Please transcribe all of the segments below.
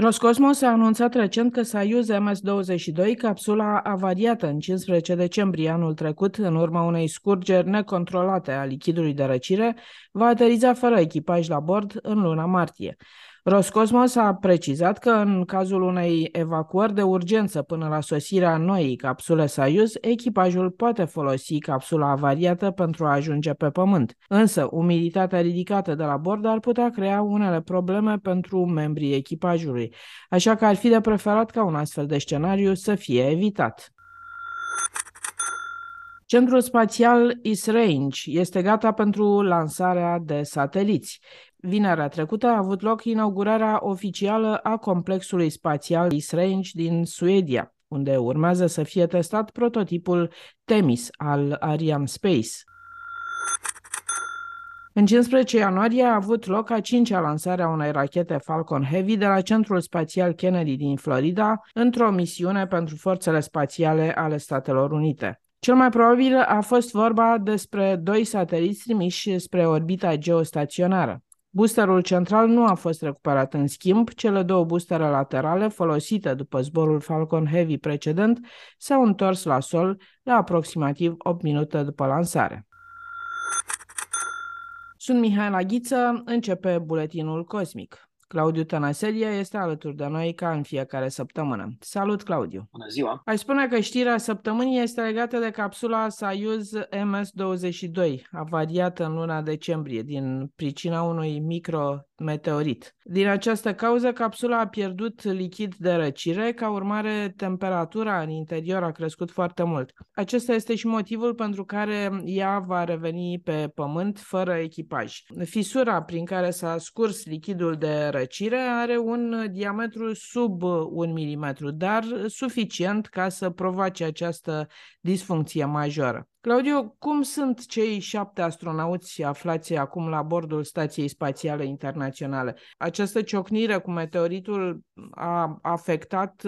Roscosmos a anunțat recent că Soyuz MS-22, capsula avariată în 15 decembrie anul trecut, în urma unei scurgeri necontrolate a lichidului de răcire, va ateriza fără echipaj la bord în luna martie. Roscosmos a precizat că în cazul unei evacuări de urgență până la sosirea noii capsule Soyuz, echipajul poate folosi capsula avariată pentru a ajunge pe Pământ. Însă, umiditatea ridicată de la bord ar putea crea unele probleme pentru membrii echipajului, așa că ar fi de preferat ca un astfel de scenariu să fie evitat. Centrul spațial Esrange este gata pentru lansarea de sateliți. Vinerea trecută a avut loc inaugurarea oficială a complexului spațial Esrange din Suedia, unde urmează să fie testat prototipul Themis al ArianeSpace. În 15 ianuarie a avut loc a 5-a lansare a unei rachete Falcon Heavy de la Centrul Spațial Kennedy din Florida, într-o misiune pentru forțele spațiale ale Statelor Unite. Cel mai probabil a fost vorba despre 2 sateliți trimiși spre orbita geostaționară. Boosterul central nu a fost recuperat, în schimb, cele 2 boostere laterale folosite după zborul Falcon Heavy precedent s-au întors la sol la aproximativ 8 minute după lansare. Sunt Mihaela Ghiță, începe buletinul cosmic. Claudiu Tănăselia este alături de noi ca în fiecare săptămână. Salut, Claudiu! Bună ziua! Aș spune că știrea săptămânii este legată de capsula Soyuz MS-22, avariată în luna decembrie din pricina unui micrometeorit. Din această cauză, capsula a pierdut lichid de răcire, ca urmare temperatura în interior a crescut foarte mult. Acesta este și motivul pentru care ea va reveni pe Pământ fără echipaj. Fisura prin care s-a scurs lichidul de răcire are un diametru sub 1 mm, dar suficient ca să provoace această disfuncție majoră. Claudiu, cum sunt cei 7 astronauți aflați acum la bordul Stației Spațiale Internaționale? Această ciocnire cu meteoritul a afectat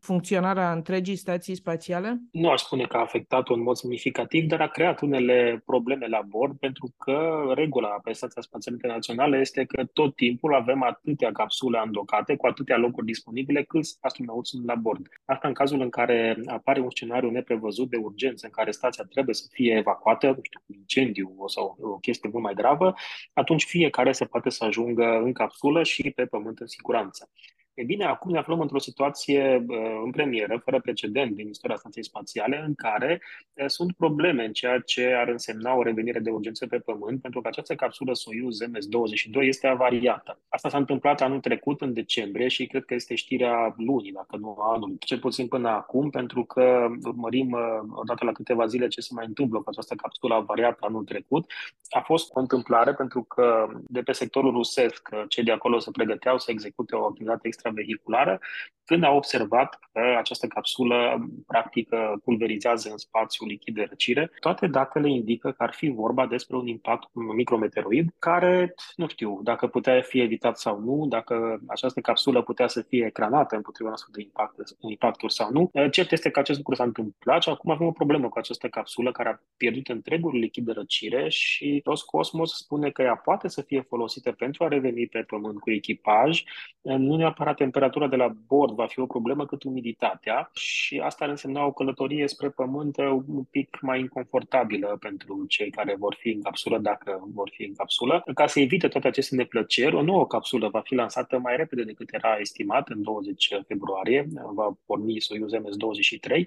funcționarea întregii stații spațiale? Nu aș spune că a afectat-o în mod semnificativ, dar a creat unele probleme la bord, pentru că regula pe Stația Spațială Internațională este că tot timpul avem atâtea capsule andocate, cu atâtea locuri disponibile, cât astronauți sunt la bord. Asta în cazul în care apare un scenariu neprevăzut de urgență, în care stația trebuie să fie evacuată, nu știu, un incendiu sau o chestie mult mai gravă, atunci fiecare se poate să ajungă în capsulă și pe Pământ în siguranță. E bine, acum ne aflăm într-o situație în premieră, fără precedent din istoria stației spațiale, în care sunt probleme în ceea ce ar însemna o revenire de urgență pe Pământ, pentru că această capsulă Soyuz MS-22 este avariată. Asta s-a întâmplat anul trecut, în decembrie, și cred că este știrea lunii, dacă nu anul, cel puțin până acum, pentru că urmărim odată la câteva zile ce se mai întâmplă cu această capsulă avariată anul trecut. A fost o întâmplare pentru că de pe sectorul rusesc, cei de acolo se pregăteau să execute o activitate vehiculară, când a observat că această capsulă practic pulverizează în spațiu lichid de răcire. Toate datele indică că ar fi vorba despre un impact, un micrometeoroid, care nu știu dacă putea fi evitat sau nu, dacă această capsulă putea să fie ecranată împotriva astfel de impacturi sau nu. Cert este că acest lucru s-a întâmplat și acum avem o problemă cu această capsulă care a pierdut întregul lichid de răcire și Roscosmos spune că ea poate să fie folosită pentru a reveni pe Pământ cu echipaj. Nu neapărat temperatura de la bord va fi o problemă, cât umiditatea, și asta ar însemna o călătorie spre Pământ un pic mai inconfortabilă pentru cei care vor fi în capsulă, dacă vor fi în capsulă. Ca să evite toate aceste neplăceri, o nouă capsulă va fi lansată mai repede decât era estimat, în 20 februarie, va porni Soyuz MS-23,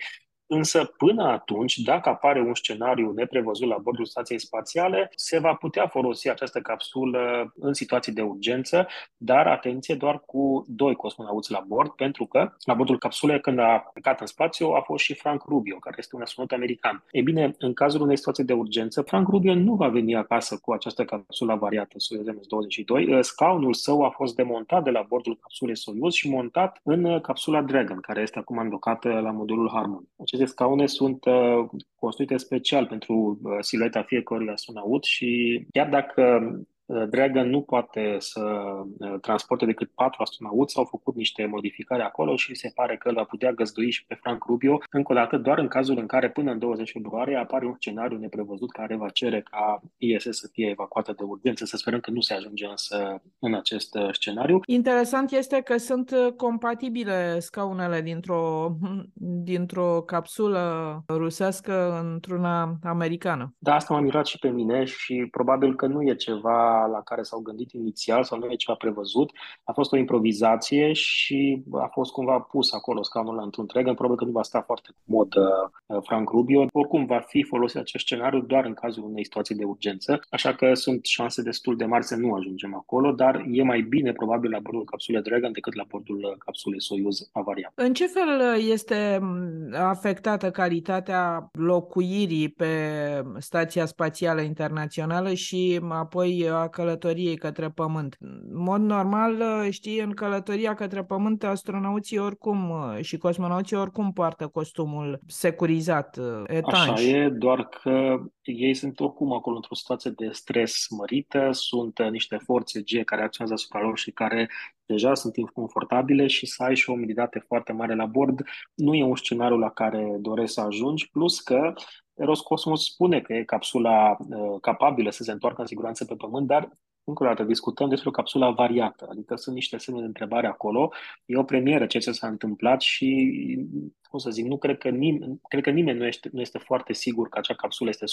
Însă până atunci, dacă apare un scenariu neprevăzut la bordul stației spațiale, se va putea folosi această capsulă în situații de urgență, dar atenție, doar cu 2 cosmonauți la bord, pentru că la bordul capsulei, când a plecat în spațiu, a fost și Frank Rubio, care este un astronaut american. Ei bine, în cazul unei situații de urgență, Frank Rubio nu va veni acasă cu această capsulă avariată Soyuz MS-22. Scaunul său a fost demontat de la bordul capsulei Soyuz și montat în capsula Dragon, care este acum îndocată la modulul Harmony. Aceste scaune sunt construite special pentru silueta fiecărui astronaut și chiar dacă Dragon nu poate să transporte decât 4 astronauți, s-au făcut niște modificări acolo și se pare că îl va putea găzdui și pe Frank Rubio, încă o dată, doar în cazul în care până în 20 februarie apare un scenariu neprevăzut care va cere ca ISS să fie evacuată de urgență. Să sperăm că nu se ajunge însă în acest scenariu. Interesant este că sunt compatibile scaunele dintr-o capsulă rusească într-una americană. Da, asta m-a mirat și pe mine și probabil că nu e ceva la care s-au gândit inițial sau nu e ceva prevăzut. A fost o improvizație și a fost cumva pus acolo scaunul într-un Dragon. Probabil că nu va sta foarte comod Frank Rubio. Oricum va fi folosit acest scenariu doar în cazul unei situații de urgență, așa că sunt șanse destul de mari să nu ajungem acolo, dar e mai bine probabil la bordul capsulei Dragon decât la bordul capsulei Soyuz avariat. În ce fel este afectată calitatea locuirii pe Stația Spațială Internațională și apoi a călătoriei către Pământ? În mod normal, știi, în călătoria către Pământ, astronauții oricum și cosmonauții oricum poartă costumul securizat, etanș. Așa e, doar că ei sunt oricum acolo într-o situație de stres mărită, sunt niște forțe G care acționează asupra lor și care deja sunt inconfortabile și să ai și o umiditate foarte mare la bord. Nu e un scenariu la care doresc să ajungi, plus că Roscosmos spune că e capsula capabilă să se întoarcă în siguranță pe Pământ, dar încă o dată discutăm despre o capsulă avariată, adică sunt niște semne de întrebare acolo. E o premieră ce s-a întâmplat și, cum să zic, cred că nimeni nu este foarte sigur că acea capsulă este 100%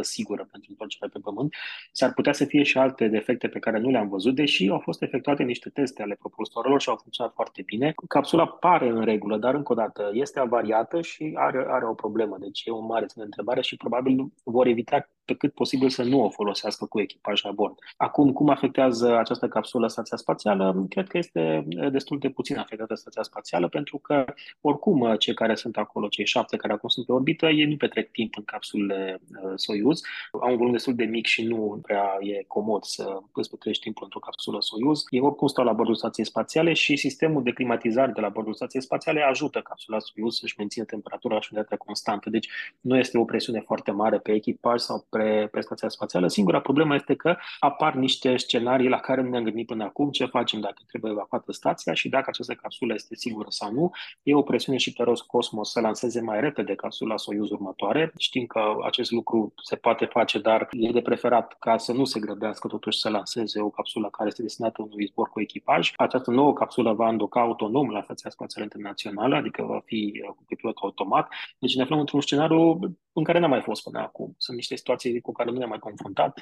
sigură pentru întoarcerea pe Pământ. S-ar putea să fie și alte defecte pe care nu le-am văzut, deși au fost efectuate niște teste ale propulsorilor și au funcționat foarte bine. Capsula pare în regulă, dar încă o dată este avariată și are o problemă, deci e o mare semn de întrebare și probabil vor evita pe cât posibil să nu o folosească cu echipaj la bord. Acum, cum afectează această capsulă stația spațială? Cred că este destul de puțin afectată stația spațială, pentru că oricum cei care sunt acolo, cei 7 care acum sunt pe orbită, ei nu petrec timp în capsulele Soyuz. Au un volum destul de mic și nu prea e comod să îți petrești timpul într-o capsulă Soyuz. Ei oricum stau la bordul stației spațiale și sistemul de climatizare de la bordul stației spațiale ajută capsula Soyuz să-și mențină temperatura și unitatea constantă. Deci nu este o presiune foarte mare pe echipaj sau pe stația spațială. Singura problemă este că apar niște scenarii la care nu ne-am gândit până acum, ce facem dacă trebuie evacuată stația și dacă această capsulă este sigură sau nu. E o presiune și pe Roscosmos să lanseze mai repede capsula Soyuz următoare. Știm că acest lucru se poate face, dar e de preferat ca să nu se grăbească totuși să lanseze o capsulă care este destinată unui zbor cu echipaj. Această nouă capsulă va îndoca autonom la Stația Spațială Internațională, adică va fi cu pilot automat. Deci ne aflăm într-un scenariu în care n-am mai fost până acum. Sunt niște situații cu care nu ne-am mai confruntat,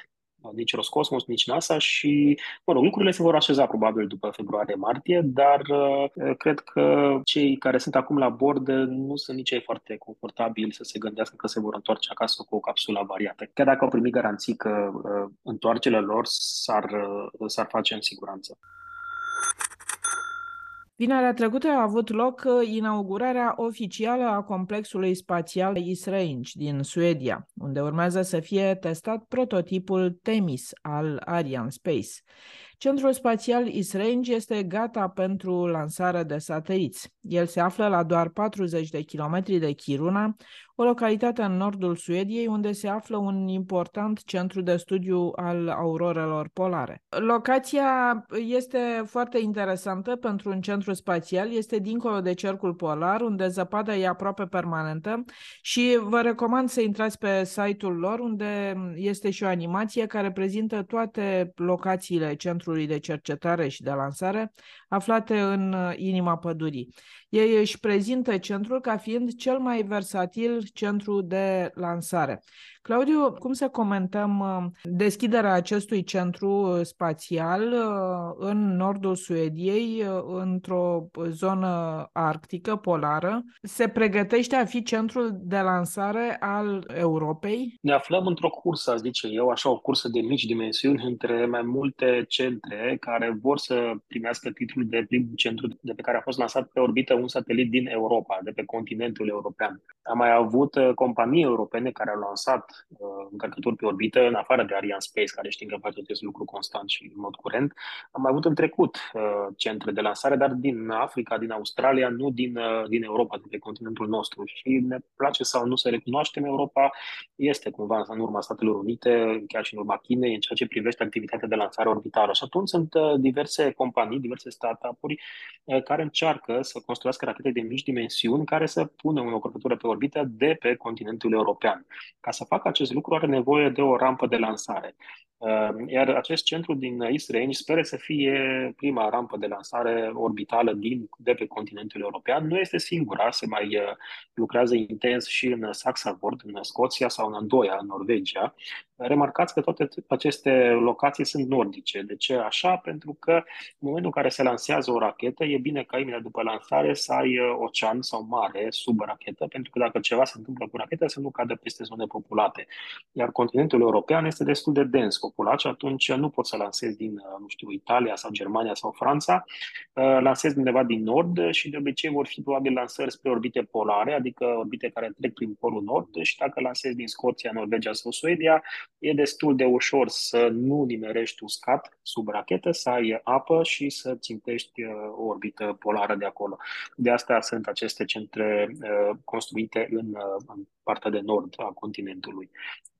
nici Roscosmos, nici NASA și, lucrurile se vor așeza probabil după februarie-martie, dar cred că cei care sunt acum la bord nu sunt nici ei foarte confortabili să se gândească că se vor întoarce acasă cu o capsulă avariată, chiar dacă au primit garanții că întoarcerea lor s-ar face în siguranță. Vinerea trecută a avut loc inaugurarea oficială a complexului spațial Esrange din Suedia, unde urmează să fie testat prototipul Themis al ArianeSpace. Centrul spațial Esrange este gata pentru lansarea de sateliți. El se află la doar 40 de kilometri de Kiruna, o localitate în nordul Suediei, unde se află un important centru de studiu al aurorelor polare. Locația este foarte interesantă pentru un centru spațial, este dincolo de cercul polar, unde zăpada e aproape permanentă și vă recomand să intrați pe site-ul lor, unde este și o animație care prezintă toate locațiile centrului de cercetare și de lansare aflate în inima pădurii. Ei își prezintă centrul ca fiind cel mai versatil centru de lansare. Claudiu, cum să comentăm deschiderea acestui centru spațial în nordul Suediei, într-o zonă arctică, polară? Se pregătește a fi centrul de lansare al Europei? Ne aflăm într-o cursă, zice eu, așa, o cursă de mici dimensiuni între mai multe centre care vor să primească titlul de prim centru de pe care a fost lansat pe orbită un satelit din Europa, de pe continentul european. Am mai avut companii europene care au lansat încărcături pe orbită, în afară de ArianeSpace, care știm că face acest lucru constant și în mod curent. Am mai avut în trecut centre de lansare, dar din Africa, din Australia, nu din Europa, de pe continentul nostru. Și ne place sau nu să recunoaștem, Europa este cumva în urma Statelor Unite, chiar și în urma Chinei, în ceea ce privește activitatea de lansare orbitală. Și atunci sunt diverse companii, diverse startup-uri care încearcă să construiască rachete de mici dimensiuni care să pună o încărcătură pe orbită de pe continentul european. Ca să facă acest lucru are nevoie de o rampă de lansare. Iar acest centru din East Range speră să fie prima rampă de lansare orbitală de pe continentul european. Nu este singura, se mai lucrează intens și în Saxavord, în Scoția, sau în Andøya, în Norvegia. Remarcați că toate aceste locații sunt nordice. De ce așa? Pentru că în momentul în care se lansează o rachetă, e bine ca imediat după lansare să ai ocean sau mare sub rachetă, pentru că dacă ceva se întâmplă cu racheta, să nu cadă peste zone populate. Iar continentul european este destul de dens populat și atunci nu poți să lansezi din, nu știu, Italia sau Germania sau Franța, lansezi undeva din nord și de obicei vor fi probabil lansări spre orbite polare, adică orbite care trec prin polul nord, și dacă lansezi din Scoția, Norvegia sau Suedia, e destul de ușor să nu nimerești uscat sub rachetă, să ai apă și să țintești o orbită polară de acolo. De asta sunt aceste centre construite în partea de nord a continentului,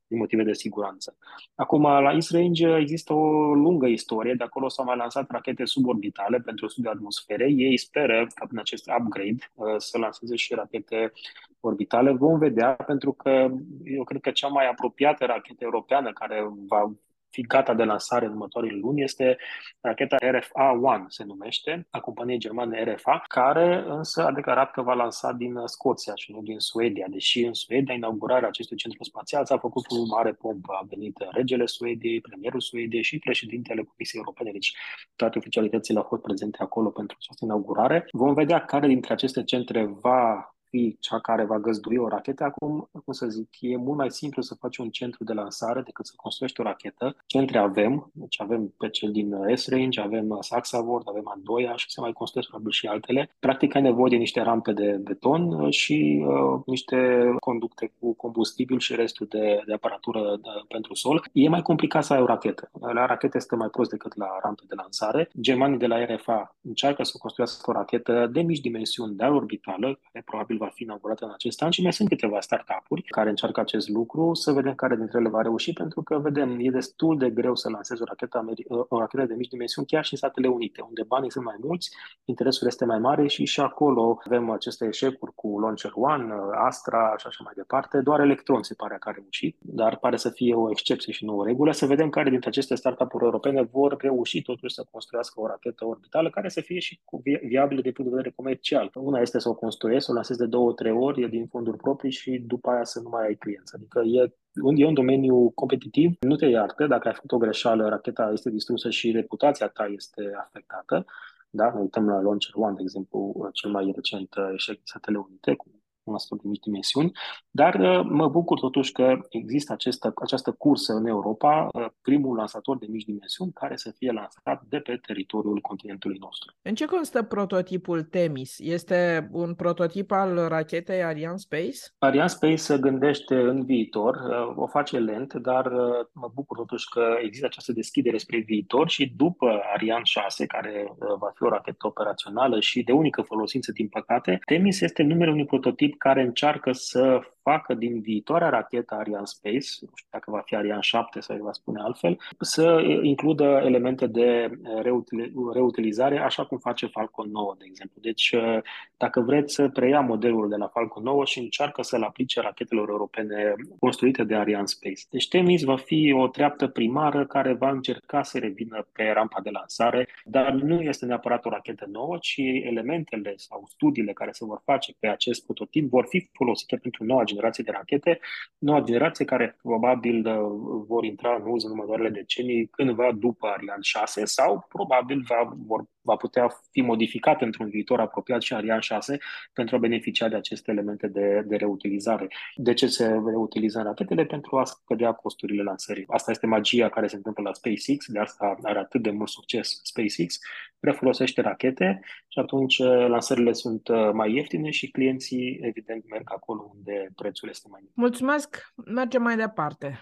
din motive de siguranță. Acum, la East Range există o lungă istorie, de acolo s-au mai lansat rachete suborbitale pentru studiul atmosferei. Ei speră ca prin acest upgrade să lanseze și rachete orbitale. Vom vedea, pentru că eu cred că cea mai apropiată rachetă europeană care va fi gata de lansare în următoarele luni este racheta RFA One, se numește, a companiei germane RFA, care însă a declarat că va lansa din Scoția și nu din Suedia, deși în Suedia inaugurarea acestui centru spațial s-a făcut cu mare pompă. A venit regele Suediei, premierul Suediei și președintele Comisiei Europene, deci toate oficialitățile au fost prezente acolo pentru această inaugurare. Vom vedea care dintre aceste centre va fi cea care va găzdui o rachetă. Acum, cum să zic, e mult mai simplu să faci un centru de lansare decât să construiești o rachetă. Centre avem, deci avem pe cel din Esrange, avem Saxavord, avem Andøya și se mai construiesc probabil și altele. Practic ai nevoie de niște rampe de beton și niște conducte cu combustibil și restul de aparatură pentru sol. E mai complicat să ai o rachetă. La rachete este mai prost decât la rampe de lansare. Germanii de la RFA încearcă să construiască o rachetă de mici dimensiuni, dar orbitală, care probabil va fi inaugurată în acest an, și mai sunt câteva startup-uri care încearcă acest lucru, să vedem care dintre ele va reuși, pentru că vedem, e destul de greu să lansezi o rachetă de mici dimensiuni, chiar și în Statele Unite, unde banii sunt mai mulți, interesul este mai mare și acolo avem aceste eșecuri cu Launcher One, Astra și așa mai departe. Doar Electron se pare că a reușit, dar pare să fie o excepție și nu o regulă. Să vedem care dintre aceste startup-uri europene vor reuși totuși să construiască o rachetă orbitală care să fie și viabilă din punct de vedere comercial. Una este să o construiesc, să o lansezi de 2-3 ori, e din fonduri proprii și după aia să nu mai ai clienți. Adică e un domeniu competitiv, nu te iartă, dacă ai făcut o greșeală, racheta este distrusă și reputația ta este afectată. Da? Ne uităm la Launcher One, de exemplu, cel mai recent eșec din Statele Unite, cu un astfel de mici dimensiuni, dar mă bucur totuși că există această cursă în Europa, primul lansator de mici dimensiuni care să fie lansat de pe teritoriul continentului nostru. În ce constă prototipul Themis? Este un prototip al rachetei ArianeSpace? ArianeSpace se gândește în viitor, o face lent, dar mă bucur totuși că există această deschidere spre viitor și după Ariane 6, care va fi o rachetă operațională și de unică folosință, din păcate, Themis este numele unui prototip care încearcă să facă din viitoarea rachetă ArianeSpace, nu știu dacă va fi Ariane 7 sau va spune altfel, să includă elemente de reutilizare, așa cum face Falcon 9, de exemplu. Deci, dacă vreți să preia modelul de la Falcon 9 și încearcă să-l aplice rachetelor europene construite de ArianeSpace. Deci, Themis va fi o treaptă primară care va încerca să revină pe rampa de lansare, dar nu este neapărat o rachetă nouă, ci elementele sau studiile care se vor face pe acest prototip vor fi folosite pentru noua generație de rachete, noua generație care probabil vor intra în uz în următoarele decenii, cândva după Ariane 6 sau probabil va putea fi modificat într-un viitor apropiat și Ariane 6 pentru a beneficia de aceste elemente de reutilizare. De ce se reutiliza rachetele? Pentru a scădea costurile lansării. Asta este magia care se întâmplă la SpaceX, de asta are atât de mult succes SpaceX, refolosește rachete și atunci lansările sunt mai ieftine și clienții, evident, merg acolo unde prețul este mai mic. Mulțumesc! Mergem mai departe.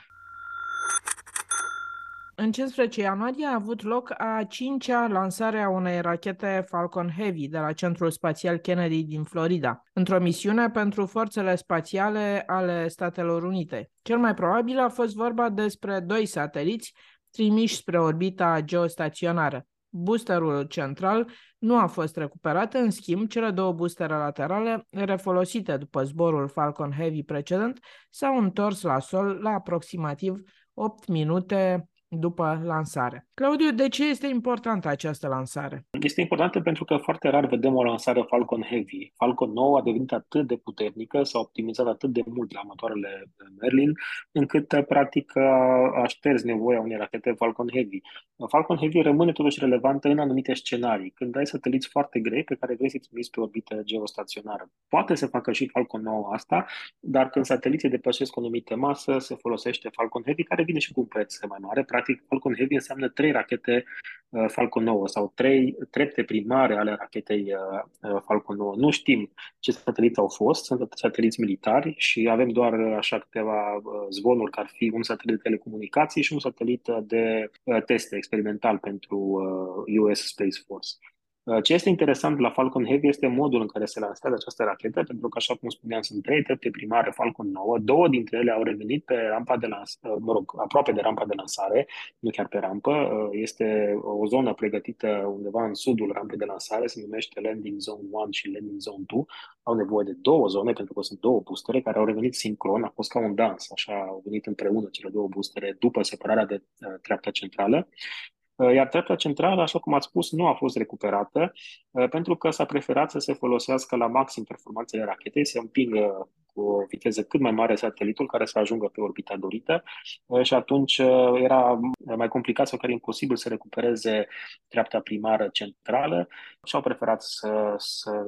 În 15 ianuarie a avut loc a 5-a lansare a unei rachete Falcon Heavy de la Centrul Spațial Kennedy din Florida, într-o misiune pentru forțele spațiale ale Statelor Unite. Cel mai probabil a fost vorba despre 2 sateliți trimiși spre orbita geostaționară. Boosterul central nu a fost recuperat, în schimb, cele 2 boostere laterale, refolosite după zborul Falcon Heavy precedent, s-au întors la sol la aproximativ 8 minute după lansare. Claudiu, de ce este importantă această lansare? Este importantă pentru că foarte rar vedem o lansare Falcon Heavy. Falcon 9 a devenit atât de puternică, s-a optimizat atât de mult la motoarele Merlin, încât practic a șters nevoia unei rachete Falcon Heavy. Falcon Heavy rămâne totuși relevantă în anumite scenarii, când ai sateliți foarte grei pe care vrei să-i trimiți pe orbită geostaționară. Poate să facă și Falcon 9 asta, dar când sateliții depășesc o anumită masă, se folosește Falcon Heavy, care vine și cu un preț mai mare. Practic, Falcon Heavy înseamnă 3 rachete Falcon 9 sau 3 trepte primare ale rachetei Falcon 9. Nu știm ce sateliți au fost, sunt sateliți militari și avem doar așa câteva zvonuri că ar fi un satelit de telecomunicații și un satelit de teste experimental pentru US Space Force. Ce este interesant la Falcon Heavy este modul în care se lansează această rachetă, pentru că, așa cum spuneam, sunt 3 trepte primare Falcon 9, 2 dintre ele au revenit pe rampa de lansare, aproape de rampa de lansare, nu chiar pe rampă, este o zonă pregătită undeva în sudul rampei de lansare, se numește Landing Zone 1 și Landing Zone 2, au nevoie de 2 zone, pentru că sunt 2 boostere care au revenit sincron, a fost ca un dans, așa au venit împreună cele 2 boostere după separarea de treapta centrală. Iar treapta centrală, așa cum ați spus, nu a fost recuperată pentru că s-a preferat să se folosească la maxim performanțele rachetei, să împingă cu o viteză cât mai mare satelitul care să ajungă pe orbita dorită și atunci era mai complicat sau chiar imposibil să recupereze treapta primară centrală și au preferat să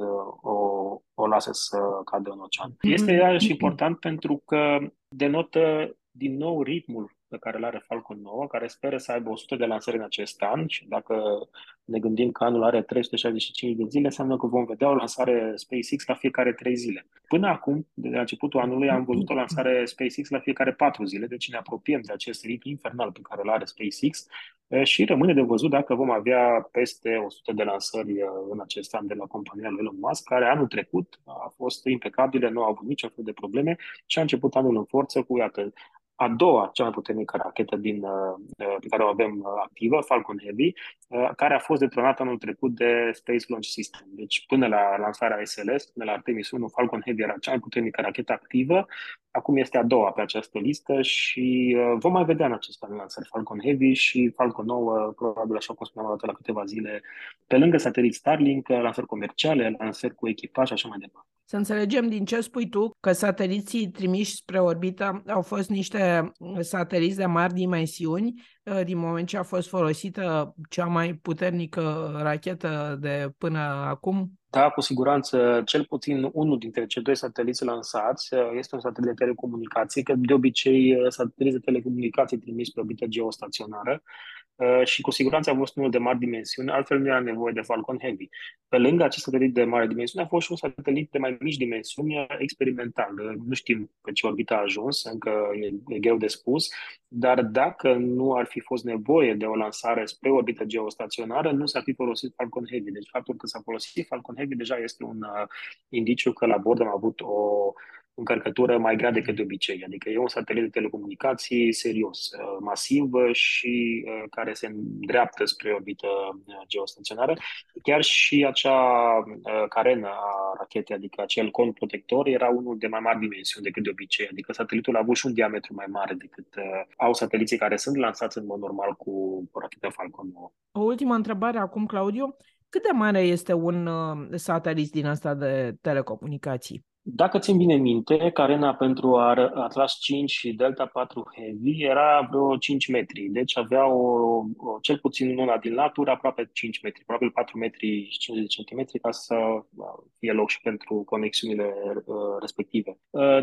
o lase să cadă în ocean. Este iarăși important pentru că denotă din nou ritmul pe care îl are Falcon 9, care speră să aibă 100 de lansări în acest an și dacă ne gândim că anul are 365 de zile, înseamnă că vom vedea o lansare SpaceX la fiecare 3 zile. Până acum, de la începutul anului, am văzut o lansare SpaceX la fiecare 4 zile, deci ne apropiem de acest ritm infernal pe care îl are SpaceX și rămâne de văzut dacă vom avea peste 100 de lansări în acest an de la compania lui Elon Musk, care anul trecut a fost impecabilă, nu a avut niciun fel de probleme și a început anul în forță cu, iată, a doua cea mai puternică rachetă pe care o avem activă, Falcon Heavy, care a fost detronată anul trecut de Space Launch System. Deci până la lansarea SLS, până la Artemis 1, Falcon Heavy era cea mai puternică rachetă activă. Acum este a doua pe această listă și vom mai vedea în acest an lansări Falcon Heavy și Falcon 9, probabil, așa cum spuneam la câteva zile, pe lângă satelit Starlink, lansări comerciale, lansări cu echipaj și așa mai departe. Să înțelegem din ce spui tu că sateliții trimiși spre orbită au fost niște sateliți de mari dimensiuni din moment ce a fost folosită cea mai puternică rachetă de până acum? Da, cu siguranță, cel puțin unul dintre cei 2 sateliți lansați este un satelit de telecomunicații, că de obicei sateliți de telecomunicații trimiși pe orbită geostaționară și cu siguranță a fost unul de mari dimensiuni, altfel nu era nevoie de Falcon Heavy. Pe lângă acest satelit de mare dimensiune a fost și un satelit de mai mici dimensiuni experimental. Nu știm pe ce orbită a ajuns, încă e greu de spus, dar dacă nu ar fi fost nevoie de o lansare spre orbită geostaționară, nu s-ar fi folosit Falcon Heavy. Deci faptul că s-a folosit Falcon Heavy deja este un indiciu că la bord am avut o încărcătură mai grea decât de obicei. Adică e un satelit de telecomunicații serios, masiv și care se îndreaptă spre orbită geostaționară. Chiar și acea carenă a rachetei, adică acel con protector, era unul de mai mari dimensiuni decât de obicei. Adică satelitul a avut și un diametru mai mare decât au sateliții care sunt lansați în mod normal cu racheta Falcon 9. O ultimă întrebare acum, Claudiu. Cât de mare este un satelit din asta de telecomunicații? Dacă țin bine minte, carena pentru Atlas 5 și Delta 4 Heavy era vreo 5 metri, deci avea cel puțin una din laturi aproape 5 metri, probabil 4 metri și 50 de centimetri, ca să fie loc și pentru conexiunile respective.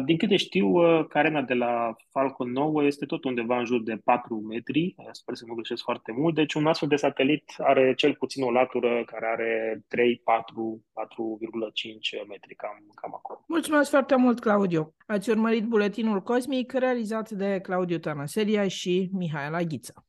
Din câte știu, carena de la Falcon 9 este tot undeva în jur de 4 metri, sper să nu greșesc foarte mult, deci un astfel de satelit are cel puțin o latură care are 3, 4, 4,5 metri, cam acolo. Mulțumesc foarte mult, Claudiu! Ați urmărit buletinul cosmic realizat de Claudiu Tănăselia și Mihaela Ghiță.